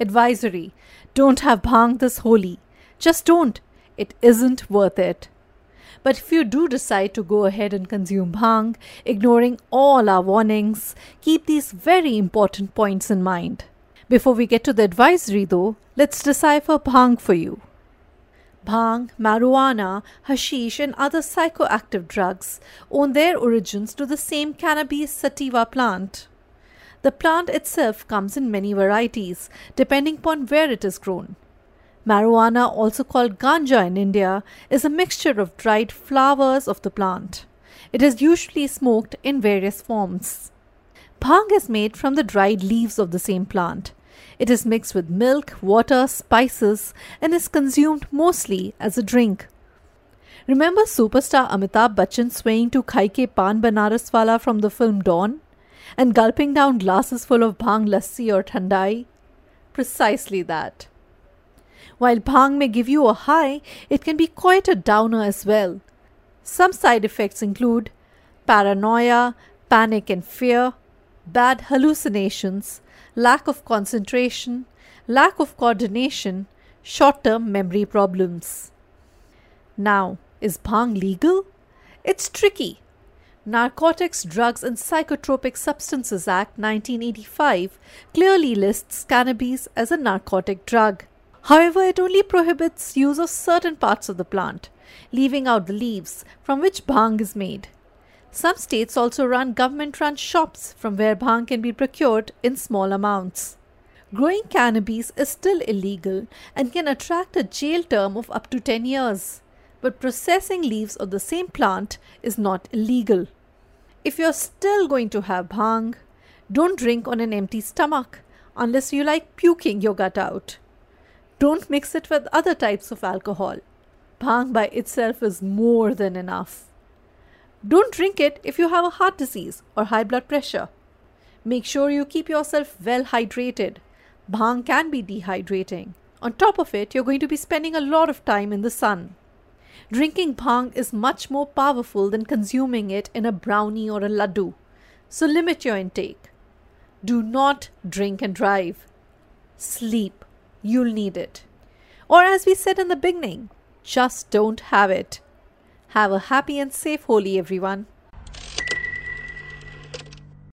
Advisory: don't have bhang this Holi. Just don't. It isn't worth it. But if you do decide to go ahead and consume bhang, ignoring all our warnings, keep these very important points in mind. Before we get to the advisory though, let's decipher bhang for you. Bhang, marijuana, hashish and other psychoactive drugs own their origins to the same cannabis sativa plant. The plant itself comes in many varieties, depending upon where it is grown. Marijuana, also called ganja in India, is a mixture of dried flowers of the plant. It is usually smoked in various forms. Bhang is made from the dried leaves of the same plant. It is mixed with milk, water, spices, and is consumed mostly as a drink. Remember superstar Amitabh Bachchan swaying to Khai Ke Pan Banaraswala from the film Don? And gulping down glasses full of bhang lassi or thandai? Precisely that. While bhang may give you a high, it can be quite a downer as well. Some side effects include paranoia, panic and fear, bad hallucinations, lack of concentration, lack of coordination, short-term memory problems. Now, is bhang legal? It's tricky. Narcotics, Drugs and Psychotropic Substances Act 1985 clearly lists cannabis as a narcotic drug. However, it only prohibits use of certain parts of the plant, leaving out the leaves from which bhang is made. Some states also run government-run shops from where bhang can be procured in small amounts. Growing cannabis is still illegal and can attract a jail term of up to 10 years. But processing leaves of the same plant is not illegal. If you're still going to have bhang, don't drink on an empty stomach unless you like puking your gut out. Don't mix it with other types of alcohol. Bhang by itself is more than enough. Don't drink it if you have a heart disease or high blood pressure. Make sure you keep yourself well hydrated. Bhang can be dehydrating. On top of it, you're going to be spending a lot of time in the sun. Drinking bhang is much more powerful than consuming it in a brownie or a laddu, so limit your intake. Do not drink and drive. Sleep. You'll need it. Or as we said in the beginning, just don't have it. Have a happy and safe Holi, everyone.